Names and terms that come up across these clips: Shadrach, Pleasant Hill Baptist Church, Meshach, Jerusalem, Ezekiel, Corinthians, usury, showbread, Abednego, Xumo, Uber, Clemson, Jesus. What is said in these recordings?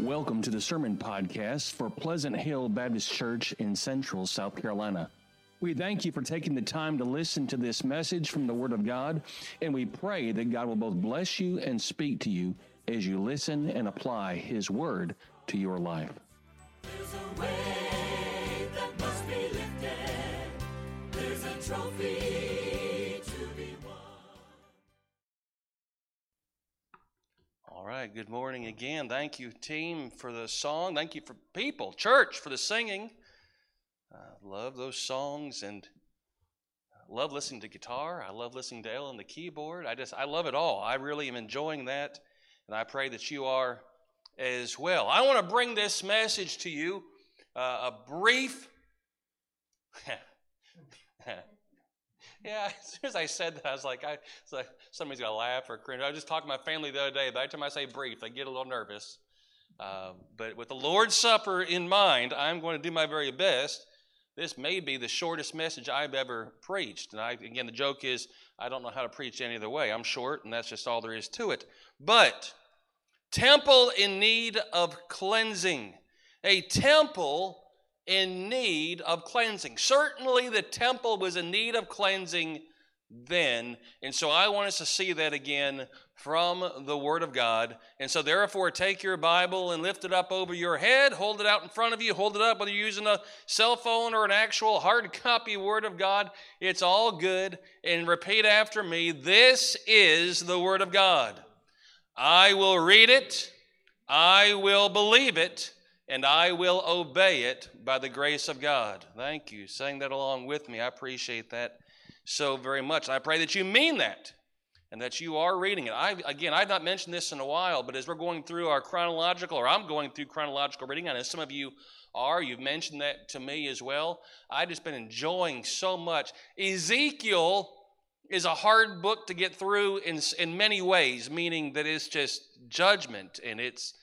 Welcome to the Sermon Podcast for Pleasant Hill Baptist Church in Central South Carolina. We thank you for taking the time to listen to this message from the Word of God, and we pray that God will both bless you and speak to you as you listen and apply His Word to your life. There's a weight that must be lifted. There's a trophy to be won. All right, good morning again. Thank you, team, for the song. Thank you for people, church, for the singing. I love those songs and I love listening to guitar. I love listening to Elle on the keyboard. I love it all. I really am enjoying that, and I pray that you are as well. I want to bring this message to you, a brief... Yeah, as soon as I said that, I was like somebody's going to laugh or cringe. I was just talking to my family the other day. By the time I say brief, they get a little nervous. But with the Lord's Supper in mind, I'm going to do my very best. This may be the shortest message I've ever preached. And again, the joke is I don't know how to preach any other way. I'm short, and that's just all there is to it. But temple in need of cleansing. A temple in need of cleansing. Certainly the temple was in need of cleansing then. And so I want us to see that again from the Word of God. And so therefore, take your Bible and lift it up over your head. Hold it out in front of you. Hold it up whether you're using a cell phone or an actual hard copy Word of God. It's all good. And repeat after me, this is the Word of God. I will read it, I will believe it, and I will obey it by the grace of God. Thank you. Saying that along with me, I appreciate that so very much. I pray that you mean that and that you are reading it. I've not mentioned this in a while, but as we're going through our chronological, or I'm going through chronological reading, I know some of you are. You've mentioned that to me as well. I've just been enjoying so much. Ezekiel is a hard book to get through in many ways, meaning that it's just judgment and it's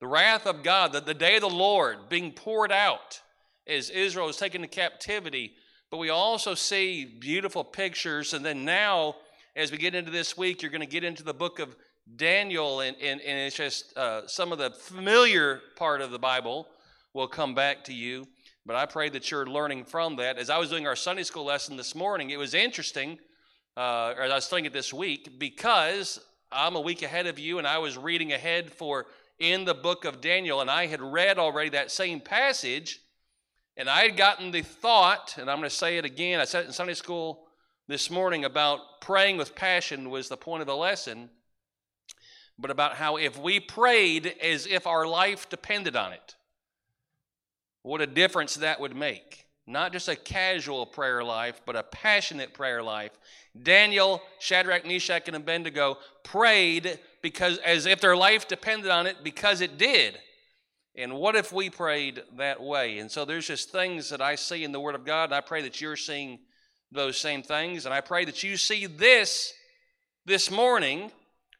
the wrath of God, the day of the Lord being poured out as Israel is taken into captivity. But we also see beautiful pictures. And then now, as we get into this week, you're going to get into the book of Daniel, and it's just some of the familiar part of the Bible will come back to you. But I pray that you're learning from that. As I was doing our Sunday school lesson this morning, it was interesting, or I was studying it this week, because I'm a week ahead of you, and I was reading ahead for in the book of Daniel, and I had read already that same passage, and I had gotten the thought, and I'm going to say it again, I said it in Sunday school this morning about praying with passion was the point of the lesson, but about how if we prayed as if our life depended on it, what a difference that would make. Not just a casual prayer life, but a passionate prayer life. Daniel, Shadrach, Meshach, and Abednego prayed because as if their life depended on it, because it did. And what if we prayed that way? And so there's just things that I see in the Word of God, and I pray that you're seeing those same things. And I pray that you see this morning,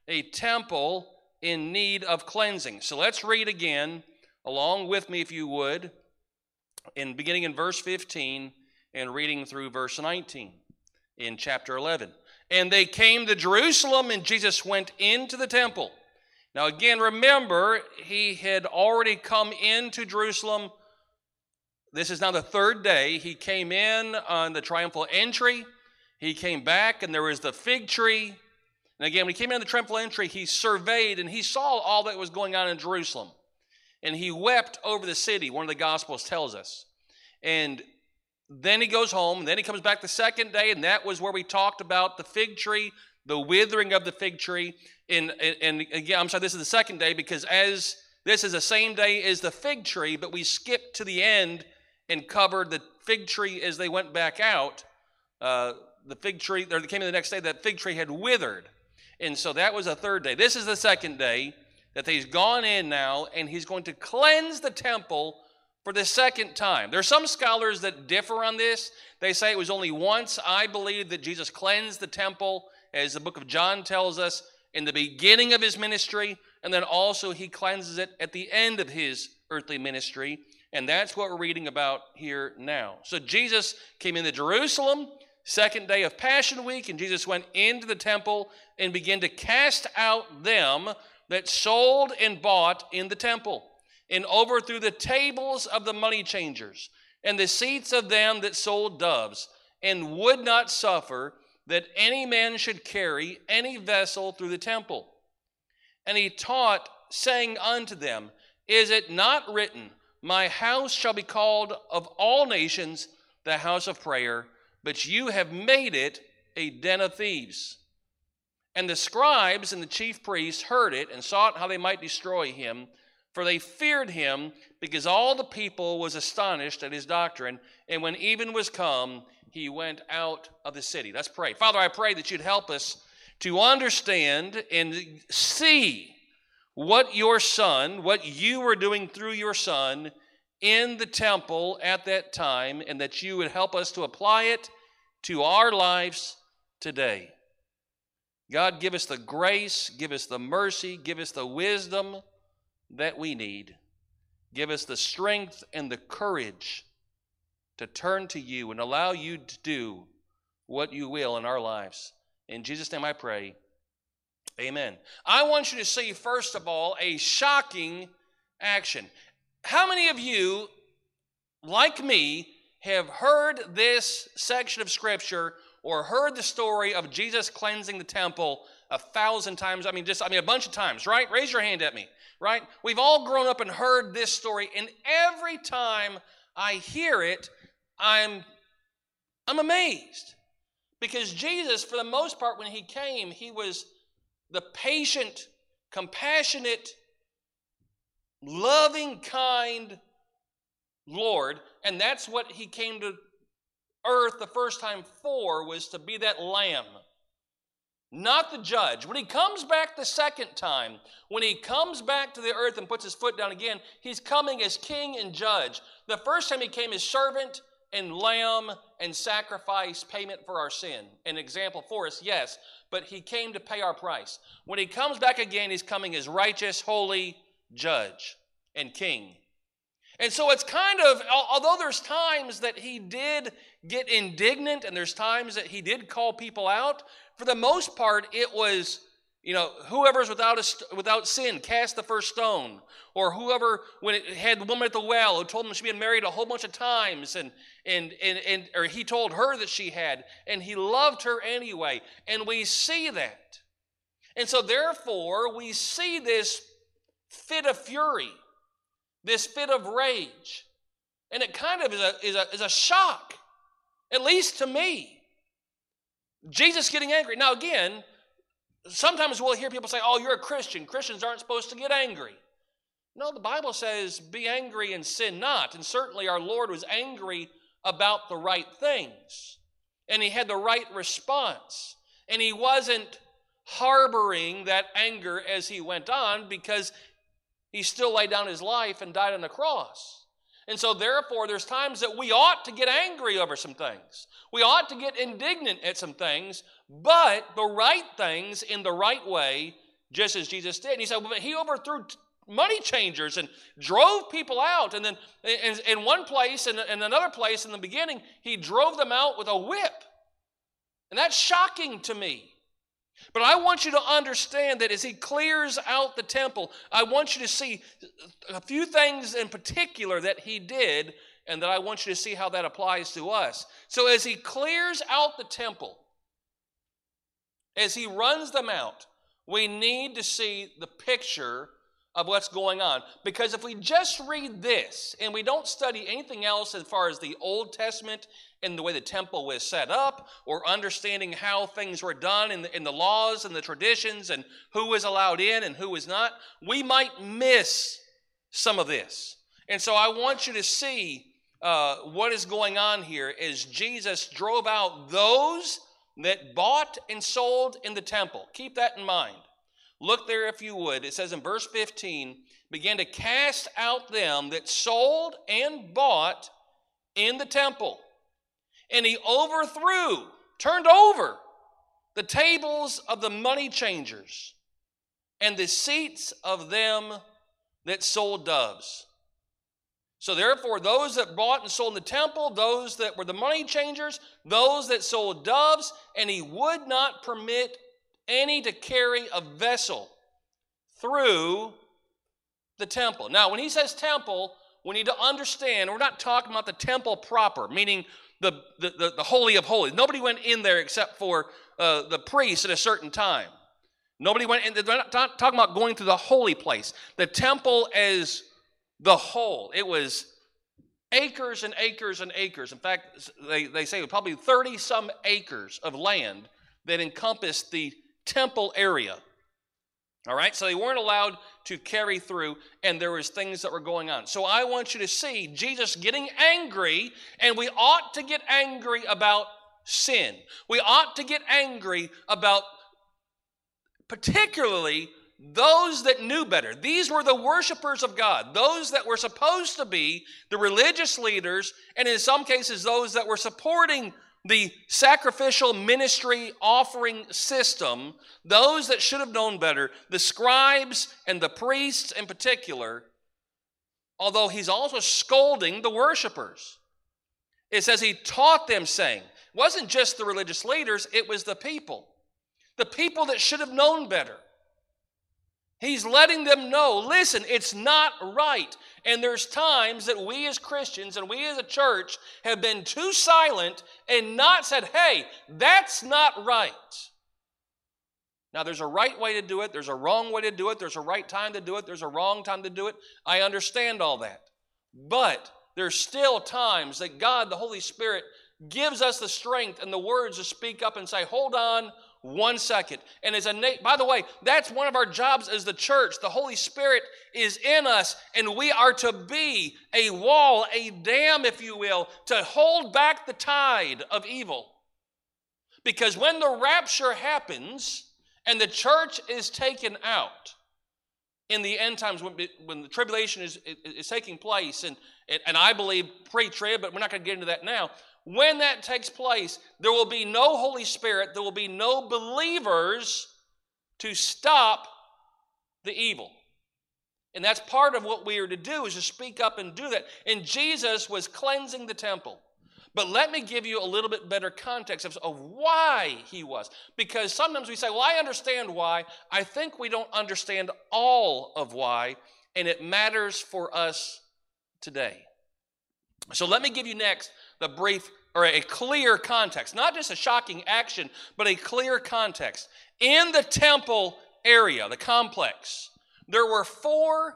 a temple in need of cleansing. So let's read again, along with me if you would, in beginning in verse 15 and reading through verse 19 in chapter 11. And they came to Jerusalem, and Jesus went into the temple. Now again, remember, he had already come into Jerusalem. This is now the third day. He came in on the triumphal entry. He came back, and there was the fig tree. And again, when he came in on the triumphal entry, he surveyed, and he saw all that was going on in Jerusalem. And he wept over the city, one of the Gospels tells us. And then he goes home, and then he comes back the second day, and that was where we talked about the fig tree, the withering of the fig tree. And again, I'm sorry, this is the second day, because as this is the same day as the fig tree, but we skipped to the end and covered the fig tree as they went back out. The fig tree, or they came in the next day, that fig tree had withered. And so that was the third day. This is the second day that he's gone in now, and he's going to cleanse the temple for the second time. There are some scholars that differ on this. They say it was only once. I believe that Jesus cleansed the temple, as the book of John tells us, in the beginning of his ministry, and then also he cleanses it at the end of his earthly ministry, and that's what we're reading about here now. So Jesus came into Jerusalem, second day of Passion Week, and Jesus went into the temple and began to cast out them that sold and bought in the temple, and overthrew the tables of the money changers, and the seats of them that sold doves, and would not suffer that any man should carry any vessel through the temple. And he taught, saying unto them, Is it not written, My house shall be called of all nations the house of prayer, but you have made it a den of thieves? And the scribes and the chief priests heard it, and sought how they might destroy him, for they feared him, because all the people was astonished at his doctrine. And when even was come, he went out of the city. Let's pray. Father, I pray that you'd help us to understand and see what your son, what you were doing through your son in the temple at that time, and that you would help us to apply it to our lives today. God, give us the grace, give us the mercy, give us the wisdom that we need. Give us the strength and the courage to turn to you and allow you to do what you will in our lives. In Jesus' name I pray, amen. I want you to see, first of all, a shocking action. How many of you, like me, have heard this section of Scripture or heard the story of Jesus cleansing the temple 1,000 times? I mean, a bunch of times, right? Raise your hand at me, right? We've all grown up and heard this story, and every time I hear it, I'm amazed. Because Jesus, for the most part, when he came, he was the patient, compassionate, loving, kind Lord. And that's what he came to earth the first time for, was to be that lamb, not the judge. When he comes back the second time, when he comes back to the earth and puts his foot down again, he's coming as king and judge. The first time he came as servant and lamb and sacrifice, payment for our sin, an example for us, yes, but he came to pay our price. When he comes back again, he's coming as righteous, holy judge and king. And so it's kind of, although there's times that he did get indignant and there's times that he did call people out, for the most part it was, you know, whoever's without sin, cast the first stone. Or whoever, when it had the woman at the well who told him she'd been married a whole bunch of times, or he told her that she had, and he loved her anyway. And we see that. And so therefore, we see this fit of fury, this fit of rage. And it kind of is a shock, at least to me. Jesus getting angry. Now again, sometimes we'll hear people say, oh, you're a Christian. Christians aren't supposed to get angry. No, the Bible says, be angry and sin not. And certainly our Lord was angry about the right things. And he had the right response. And he wasn't harboring that anger as he went on, because he still laid down his life and died on the cross. And so therefore, there's times that we ought to get angry over some things. We ought to get indignant at some things, but the right things in the right way, just as Jesus did. And he said, well, but he overthrew money changers and drove people out. And then in one place and in another place in the beginning, he drove them out with a whip. And that's shocking to me. But I want you to understand that as he clears out the temple, I want you to see a few things in particular that he did, and that I want you to see how that applies to us. So as he clears out the temple, as he runs them out, we need to see the picture of what's going on. Because if we just read this and we don't study anything else as far as the Old Testament and the way the temple was set up, or understanding how things were done in the laws and the traditions and who was allowed in and who was not, we might miss some of this. And so I want you to see what is going on here as Jesus drove out those that bought and sold in the temple. Keep that in mind. Look there if you would. It says in verse 15, began to cast out them that sold and bought in the temple. And he overthrew, turned over, the tables of the money changers and the seats of them that sold doves. So therefore, those that bought and sold in the temple, those that were the money changers, those that sold doves, and he would not permit any to carry a vessel through the temple. Now, when he says temple, we need to understand we're not talking about the temple proper, meaning the Holy of Holies. Nobody went in there except for the priests at a certain time. Nobody went in. They're not talking about going to the holy place. The temple as the whole. It was acres and acres and acres. In fact, they say probably 30-some acres of land that encompassed the temple area. All right, so they weren't allowed to carry through, and there was things that were going on. So I want you to see Jesus getting angry, and we ought to get angry about sin. We ought to get angry about particularly those that knew better. These were the worshipers of God, those that were supposed to be the religious leaders, and in some cases those that were supporting the sacrificial ministry offering system, those that should have known better, the scribes and the priests in particular, although he's also scolding the worshipers. It says he taught them, saying, it wasn't just the religious leaders, it was the people that should have known better. He's letting them know, listen, it's not right. And there's times that we as Christians and we as a church have been too silent and not said, hey, that's not right. Now, there's a right way to do it. There's a wrong way to do it. There's a right time to do it. There's a wrong time to do it. I understand all that. But there's still times that God, the Holy Spirit, gives us the strength and the words to speak up and say, hold on, 1 second. And as by the way, that's one of our jobs as the church. The Holy Spirit is in us, and we are to be a wall, a dam, if you will, to hold back the tide of evil. Because when the rapture happens and the church is taken out in the end times, when the tribulation is taking place, and I believe pre-trib, but we're not going to get into that now. When that takes place, there will be no Holy Spirit, there will be no believers to stop the evil. And that's part of what we are to do, is to speak up and do that. And Jesus was cleansing the temple. But let me give you a little bit better context of why he was. Because sometimes we say, well, I understand why. I think we don't understand all of why, and it matters for us today. So let me give you next the brief or a clear context, not just a shocking action, but a clear context. In the temple area, the complex, there were 4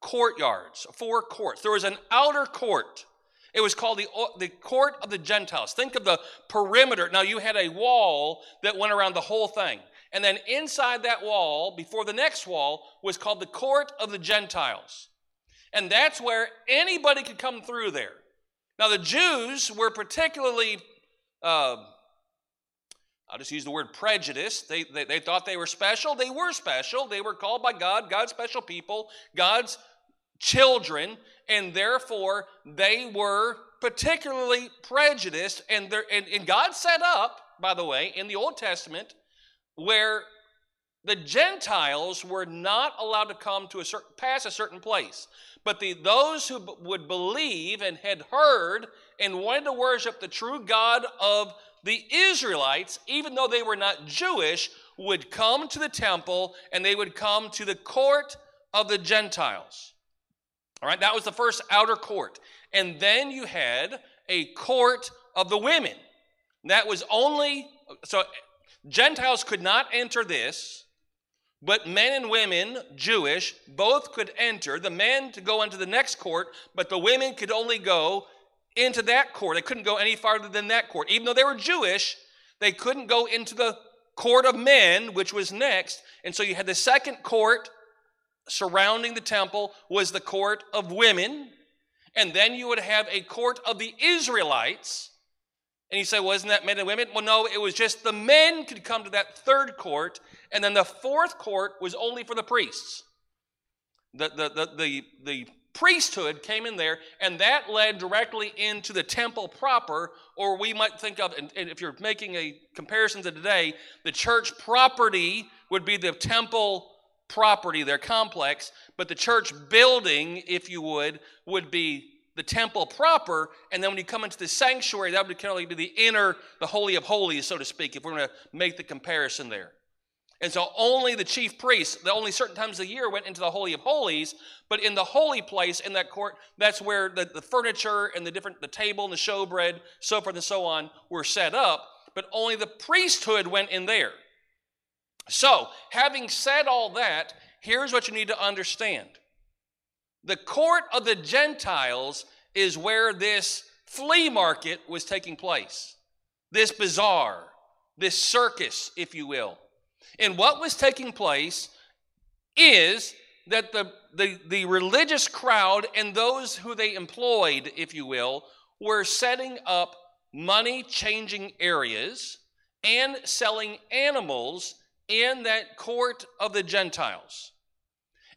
courtyards, 4 courts. There was an outer court. It was called the court of the Gentiles. Think of the perimeter. Now, you had a wall that went around the whole thing. And then inside that wall, before the next wall, was called the court of the Gentiles. And that's where anybody could come through there. Now, the Jews were particularly, I'll just use the word prejudiced. They thought they were special. They were special. They were called by God, God's special people, God's children, and therefore they were particularly prejudiced. And God set up, by the way, in the Old Testament, where the Gentiles were not allowed to come to pass a certain place. But those who would believe and had heard and wanted to worship the true God of the Israelites, even though they were not Jewish, would come to the temple, and they would come to the court of the Gentiles. All right, that was the first outer court. And then you had a court of the women. That was only, so Gentiles could not enter this. But men and women, Jewish, both could enter. The men to go into the next court, but the women could only go into that court. They couldn't go any farther than that court. Even though they were Jewish, they couldn't go into the court of men, which was next. And so you had the second court surrounding the temple was the court of women. And then you would have a court of the Israelites. And you say, well, isn't that men and women? Well, no, it was just the men could come to that third court, and then the fourth court was only for the priests. The priesthood came in there, and that led directly into the temple proper, or we might think of, and if you're making a comparison to today, the church property would be the temple property, their complex, but the church building, if you would be the temple proper, and then when you come into the sanctuary, that would kind of be the Holy of Holies, so to speak, if we're going to make the comparison there. And so only the chief priests, the only certain times of the year, went into the Holy of Holies. But in the holy place, in that court, that's where the furniture and the table and the showbread, so forth and so on, were set up. But only the priesthood went in there. So, having said all that, here's what you need to understand. The court of the Gentiles is where this flea market was taking place. This bazaar, this circus, if you will. And what was taking place is that the religious crowd and those who they employed, if you will, were setting up money-changing areas and selling animals in that court of the Gentiles.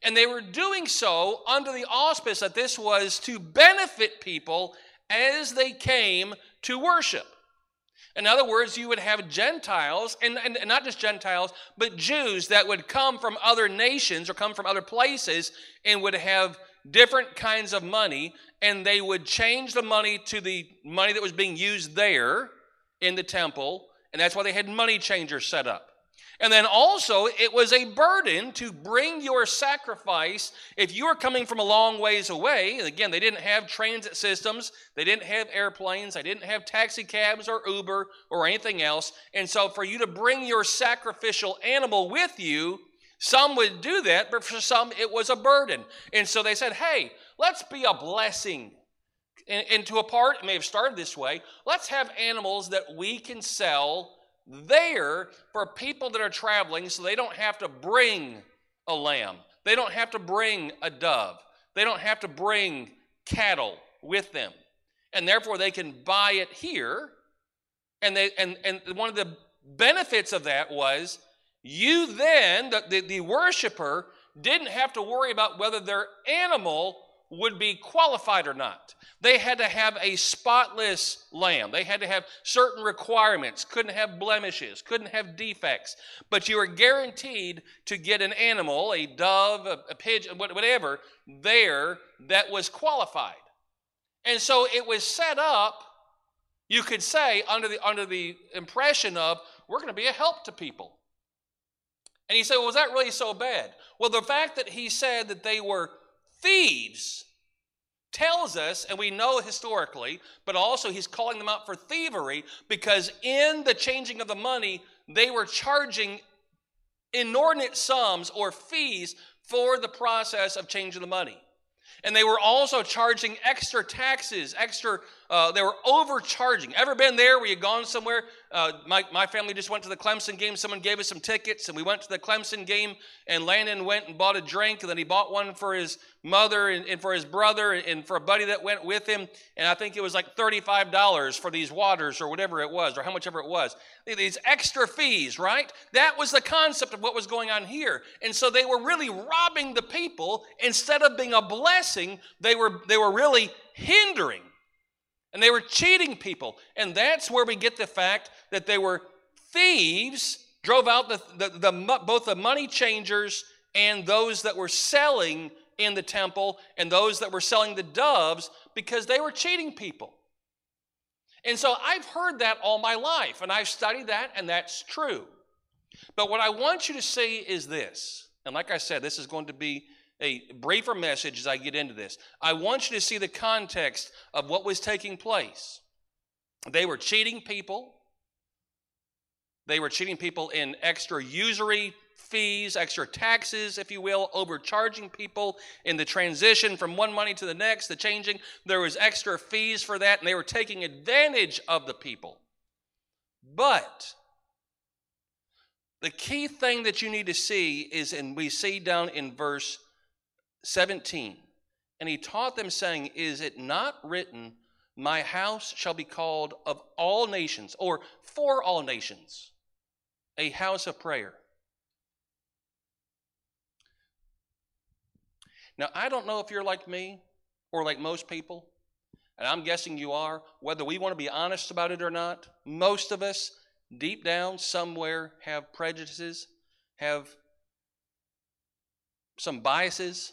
And they were doing so under the auspice that this was to benefit people as they came to worship. In other words, you would have Gentiles, and not just Gentiles, but Jews that would come from other nations or come from other places and would have different kinds of money, and they would change the money to the money that was being used there in the temple, and that's why they had money changers set up. And then also, it was a burden to bring your sacrifice if you were coming from a long ways away. And again, they didn't have transit systems. They didn't have airplanes. They didn't have taxi cabs or Uber or anything else. And so for you to bring your sacrificial animal with you, some would do that, but for some it was a burden. And so they said, hey, let's be a blessing. And to a part, it may have started this way, let's have animals that we can sell there for people that are traveling, so they don't have to bring a lamb. They don't have to bring a dove. They don't have to bring cattle with them. And therefore, they can buy it here. And one of the benefits of that was you then, the worshiper, didn't have to worry about whether their animal would be qualified or not. They had to have a spotless lamb. They had to have certain requirements, couldn't have blemishes, couldn't have defects. But you were guaranteed to get an animal, a dove, a pigeon, whatever, there that was qualified. And so it was set up, you could say, under the impression of, we're going to be a help to people. And you say, well, was that really so bad? Well, the fact that he said that they were thieves tells us, and we know historically, but also he's calling them out for thievery because in the changing of the money, they were charging inordinate sums or fees for the process of changing the money. And they were also charging extra taxes, they were overcharging. Ever been there where you've gone somewhere? My family just went to the Clemson game. Someone gave us some tickets, and we went to the Clemson game, and Landon went and bought a drink, and then he bought one for his mother and for his brother and for a buddy that went with him, and I think it was like $35 for these waters or whatever it was, or how much ever it was. These extra fees, right? That was the concept of what was going on here. And so they were really robbing the people. Instead of being a blessing, they were really hindering. And they were cheating people. And that's where we get the fact that they were thieves, drove out both the money changers and those that were selling in the temple and those that were selling the doves because they were cheating people. And so I've heard that all my life, and I've studied that, and that's true. But what I want you to see is this. And like I said, this is going to be a briefer message as I get into this. I want you to see the context of what was taking place. They were cheating people. They were cheating people in extra usury fees, extra taxes, if you will, overcharging people in the transition from one money to the next, the changing. There was extra fees for that, and they were taking advantage of the people. But the key thing that you need to see is, and we see down in verse 17, and he taught them, saying, is it not written, my house shall be called of all nations, or for all nations, a house of prayer? Now, I don't know if you're like me or like most people, and I'm guessing you are, whether we want to be honest about it or not. Most of us, deep down somewhere, have prejudices, have some biases,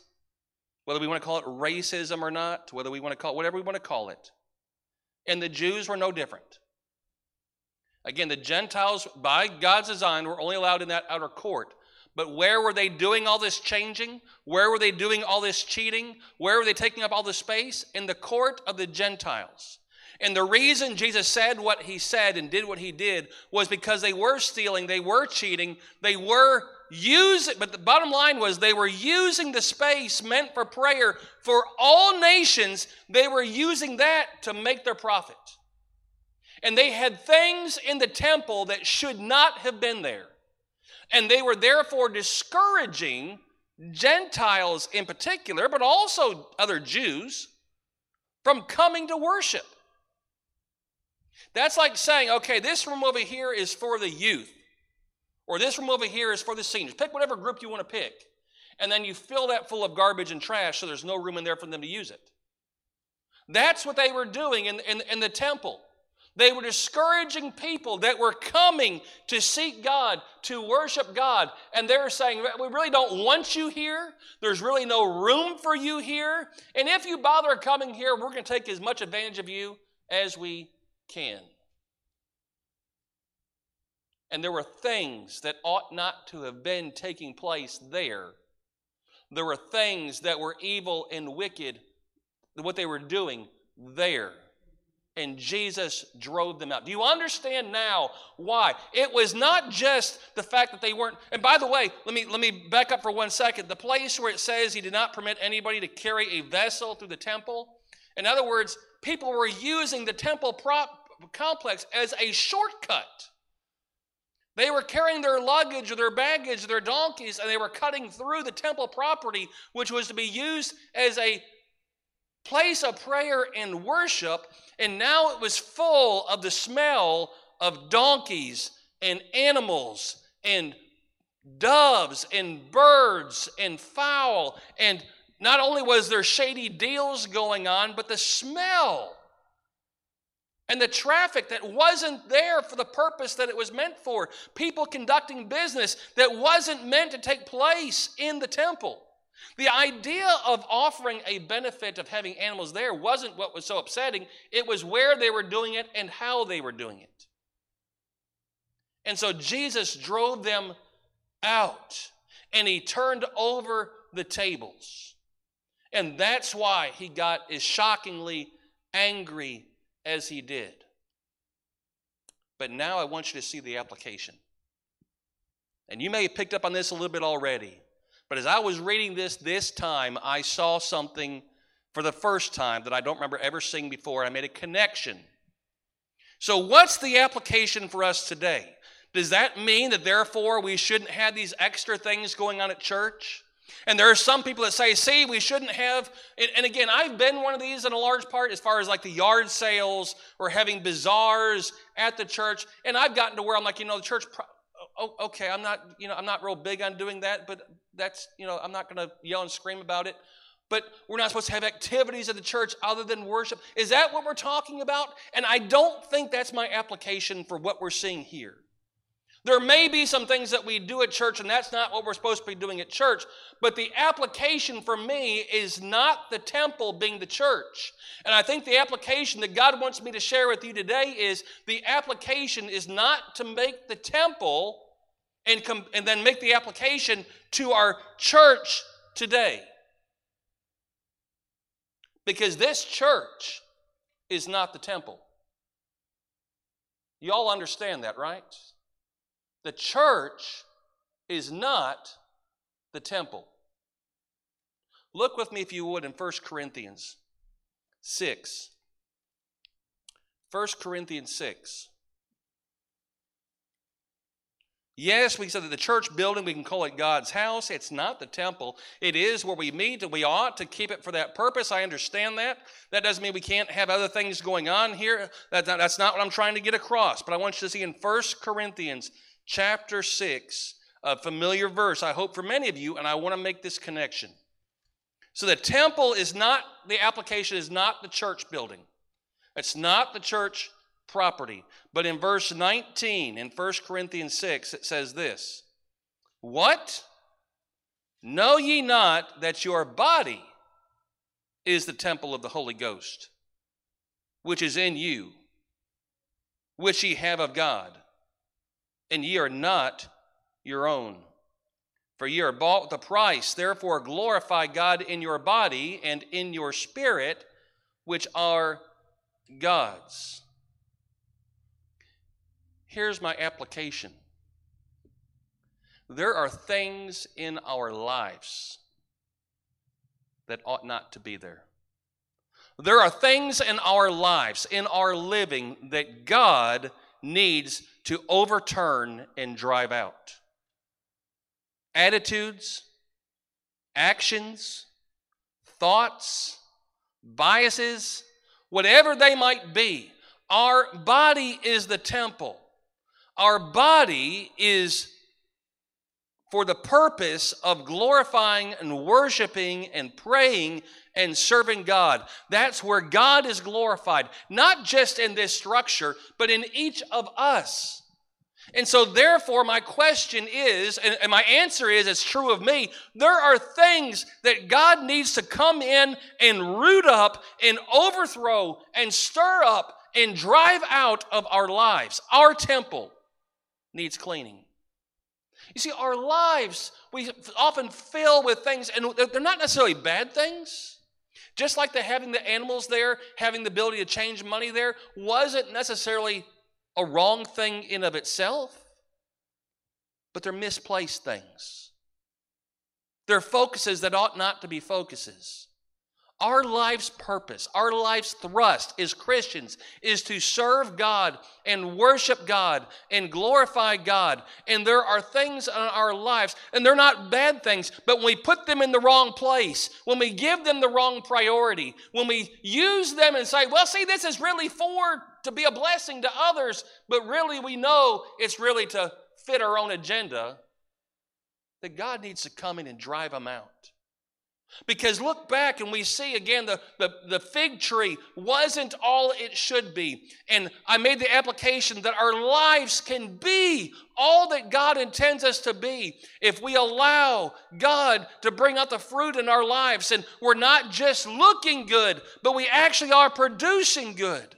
whether we want to call it racism or not, whether we want to call it whatever we want to call it. And the Jews were no different. Again, the Gentiles, by God's design, were only allowed in that outer court. But where were they doing all this changing? Where were they doing all this cheating? Where were they taking up all this space? In the court of the Gentiles. And the reason Jesus said what he said and did what he did was because they were stealing, they were cheating, they were using, but the bottom line was they were using the space meant for prayer for all nations. They were using that to make their profit. And they had things in the temple that should not have been there. And they were therefore discouraging Gentiles in particular, but also other Jews, from coming to worship. That's like saying, okay, this room over here is for the youth, or this room over here is for the seniors. Pick whatever group you want to pick. And then you fill that full of garbage and trash so there's no room in there for them to use it. That's what they were doing in the temple. They were discouraging people that were coming to seek God, to worship God. And they're saying, we really don't want you here. There's really no room for you here. And if you bother coming here, we're going to take as much advantage of you as we can. And there were things that ought not to have been taking place there. There were things that were evil and wicked, what they were doing there. And Jesus drove them out. Do you understand now why? It was not just the fact that they weren't, and by the way, let me back up for 1 second. The place where it says he did not permit anybody to carry a vessel through the temple, in other words, people were using the temple complex as a shortcut. They were carrying their luggage or their baggage, their donkeys, and they were cutting through the temple property, which was to be used as a place of prayer and worship, and now it was full of the smell of donkeys and animals and doves and birds and fowl. And not only was there shady deals going on, but the smell and the traffic that wasn't there for the purpose that it was meant for. People conducting business that wasn't meant to take place in the temple. The idea of offering a benefit of having animals there wasn't what was so upsetting. It was where they were doing it and how they were doing it. And so Jesus drove them out, and he turned over the tables. And that's why he got as shockingly angry as he did. But now I want you to see the application. And you may have picked up on this a little bit already. But as I was reading this time, I saw something for the first time that I don't remember ever seeing before. I made a connection. So what's the application for us today? Does that mean that therefore we shouldn't have these extra things going on at church? And there are some people that say, see, we shouldn't have, and again, I've been one of these in a large part as far as like the yard sales or having bazaars at the church. And I've gotten to where I'm like, you know, the church, okay, I'm not real big on doing that, but that's, I'm not going to yell and scream about it. But we're not supposed to have activities at the church other than worship. Is that what we're talking about? And I don't think that's my application for what we're seeing here. There may be some things that we do at church, and that's not what we're supposed to be doing at church. But the application for me is not the temple being the church. And I think the application that God wants me to share with you today is the application is not to make the temple and then make the application to our church today. Because this church is not the temple. You all understand that, right? The church is not the temple. Look with me, if you would, in 1 Corinthians 6. 1 Corinthians 6. Yes, we said that the church building, we can call it God's house. It's not the temple. It is where we meet, and we ought to keep it for that purpose. I understand that. That doesn't mean we can't have other things going on here. That's not what I'm trying to get across. But I want you to see in 1 Corinthians chapter 6, a familiar verse, I hope, for many of you, and I want to make this connection. So the temple is not, the application is not the church building. It's not the church property. But in verse 19 in 1 Corinthians 6, it says this: What? Know ye not that your body is the temple of the Holy Ghost, which is in you, which ye have of God, and ye are not your own. For ye are bought with a price, therefore glorify God in your body and in your spirit, which are God's. Here's my application. There are things in our lives that ought not to be there. There are things in our lives, in our living, that God needs to overturn and drive out. Attitudes, actions, thoughts, biases, whatever they might be. Our body is the temple. Our body is for the purpose of glorifying and worshiping and praying and serving God. That's where God is glorified, not just in this structure, but in each of us. And so therefore, my question is, and my answer is, it's true of me, there are things that God needs to come in and root up and overthrow and stir up and drive out of our lives. Our temple needs cleaning. You see, our lives, we often fill with things, and they're not necessarily bad things. Just like the having the animals there, having the ability to change money there, wasn't necessarily a wrong thing in of itself, but they're misplaced things. They're focuses that ought not to be focuses. Our life's purpose, our life's thrust as Christians is to serve God and worship God and glorify God. And there are things in our lives, and they're not bad things, but when we put them in the wrong place, when we give them the wrong priority, when we use them and say, well, see, this is really for to be a blessing to others, but really we know it's really to fit our own agenda, that God needs to come in and drive them out. Because look back and we see again the fig tree wasn't all it should be. And I made the application that our lives can be all that God intends us to be if we allow God to bring out the fruit in our lives. And we're not just looking good, but we actually are producing good.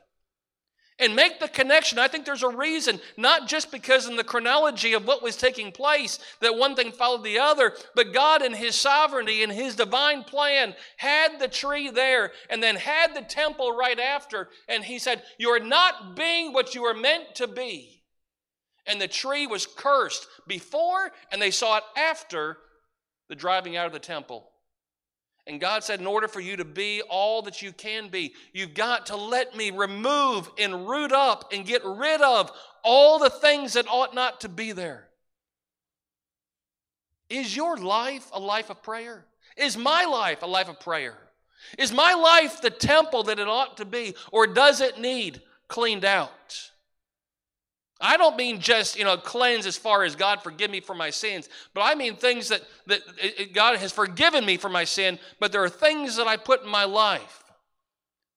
And make the connection. I think there's a reason, not just because in the chronology of what was taking place, that one thing followed the other, but God in His sovereignty and His divine plan had the tree there and then had the temple right after. And He said, you're not being what you were meant to be. And the tree was cursed before, and they saw it after the driving out of the temple. And God said, in order for you to be all that you can be, you've got to let me remove and root up and get rid of all the things that ought not to be there. Is your life a life of prayer? Is my life a life of prayer? Is my life the temple that it ought to be, or does it need cleaned out? I don't mean just, cleanse as far as God forgive me for my sins, but I mean things that God has forgiven me for my sin, but there are things that I put in my life,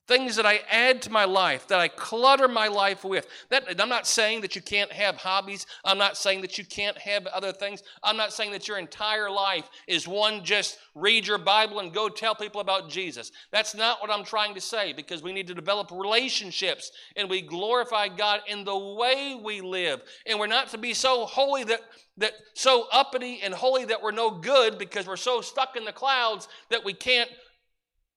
things that I add to my life, that I clutter my life with. I'm not saying that you can't have hobbies. I'm not saying that you can't have other things. I'm not saying that your entire life is one just read your Bible and go tell people about Jesus. That's not what I'm trying to say, because we need to develop relationships and we glorify God in the way we live. And we're not to be so holy that so uppity and holy that we're no good because we're so stuck in the clouds that we can't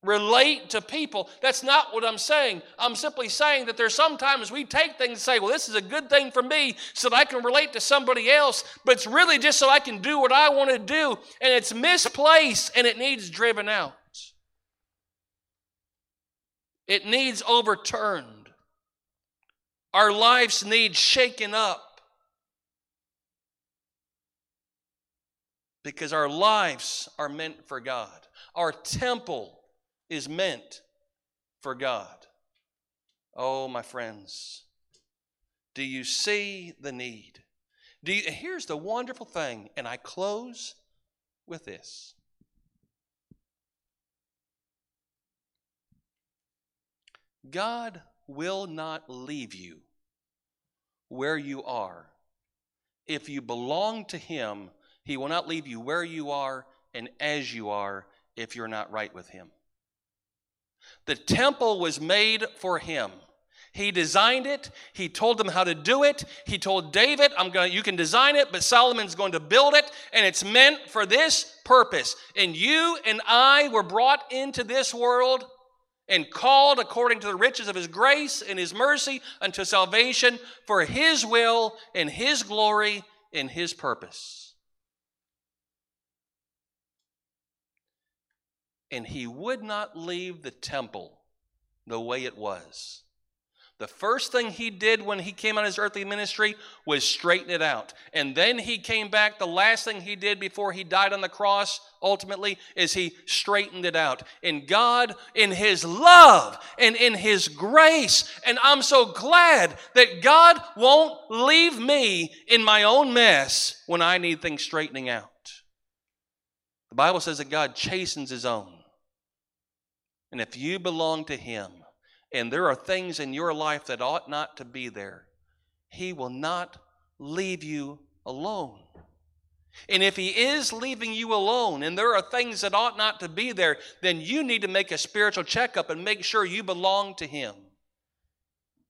relate to people. That's not what I'm saying. I'm simply saying that there's sometimes we take things and say, well, this is a good thing for me so that I can relate to somebody else, but it's really just so I can do what I want to do, and it's misplaced and it needs driven out. It needs overturned. Our lives need shaken up, because our lives are meant for God. Our temple is meant for God. Oh, my friends, do you see the need? Here's the wonderful thing, and I close with this. God will not leave you where you are. If you belong to Him, He will not leave you where you are and as you are if you're not right with Him. The temple was made for Him. He designed it. He told them how to do it. He told David, you can design it, but Solomon's going to build it, and it's meant for this purpose. And you and I were brought into this world and called according to the riches of his grace and his mercy unto salvation for his will and his glory and his purpose. And he would not leave the temple the way it was. The first thing he did when he came out of his earthly ministry was straighten it out. And then he came back. The last thing he did before he died on the cross, ultimately, is he straightened it out. And God, in his love and in his grace, and I'm so glad that God won't leave me in my own mess when I need things straightening out. The Bible says that God chastens his own. And if you belong to him, and there are things in your life that ought not to be there, he will not leave you alone. And if he is leaving you alone and there are things that ought not to be there, then you need to make a spiritual checkup and make sure you belong to him.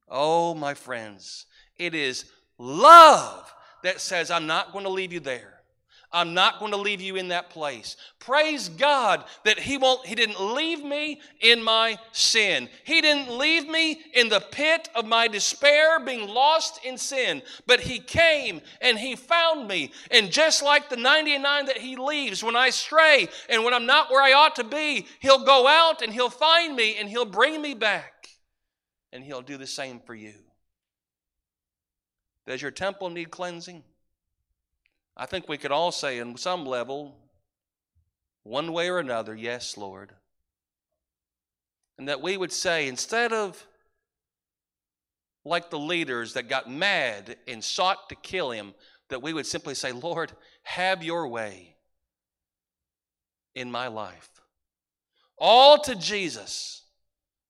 Oh, my friends, it is love that says, I'm not going to leave you there. I'm not going to leave you in that place. Praise God that He didn't leave me in my sin. He didn't leave me in the pit of my despair, being lost in sin. But He came and He found me. And just like the 99 that He leaves, when I stray and when I'm not where I ought to be, He'll go out and He'll find me and He'll bring me back. And He'll do the same for you. Does your temple need cleansing? I think we could all say in some level, one way or another, yes, Lord. And that we would say, instead of like the leaders that got mad and sought to kill him, that we would simply say, Lord, have your way in my life. All to Jesus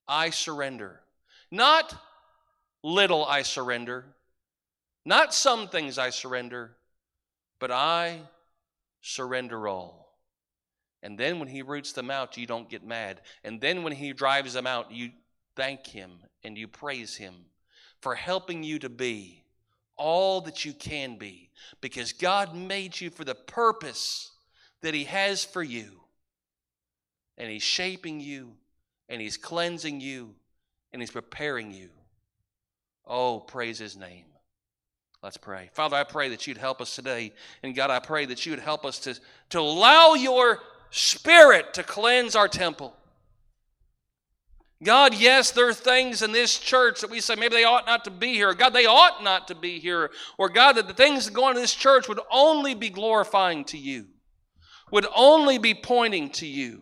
I surrender. Not little I surrender. Not some things I surrender. But I surrender all. And then when he roots them out, you don't get mad. And then when he drives them out, you thank him and you praise him for helping you to be all that you can be. Because God made you for the purpose that he has for you. And he's shaping you, and he's cleansing you, and he's preparing you. Oh, praise his name. Let's pray. Father, I pray that you'd help us today. And God, I pray that you'd help us to allow your Spirit to cleanse our temple. God, yes, there are things in this church that we say maybe they ought not to be here. God, they ought not to be here. Or God, that the things that go on in this church would only be glorifying to you, would only be pointing to you,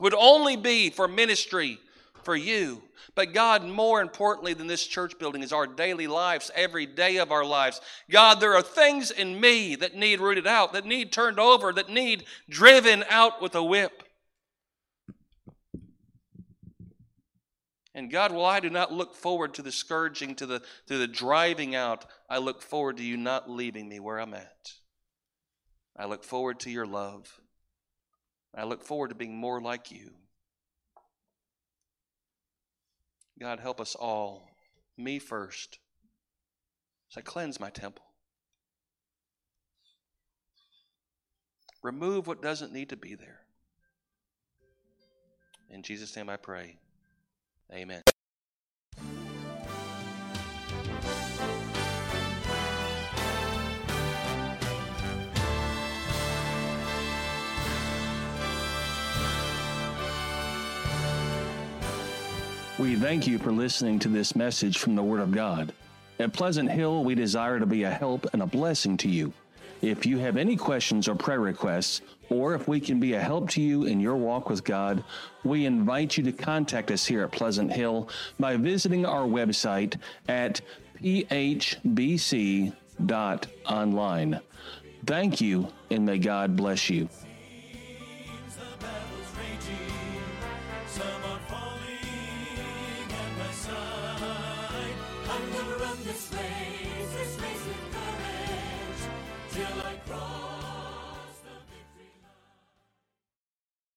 would only be for ministry for you. But God, more importantly than this church building is our daily lives, every day of our lives. God, there are things in me that need rooted out, that need turned over, that need driven out with a whip. And God, while I do not look forward to the scourging, to the driving out, I look forward to you not leaving me where I'm at. I look forward to your love. I look forward to being more like you. God, help us all, me first, as I cleanse my temple. Remove what doesn't need to be there. In Jesus' name I pray. Amen. We thank you for listening to this message from the Word of God. At Pleasant Hill, we desire to be a help and a blessing to you. If you have any questions or prayer requests, or if we can be a help to you in your walk with God, we invite you to contact us here at Pleasant Hill by visiting our website at phbc.online. Thank you, and may God bless you. This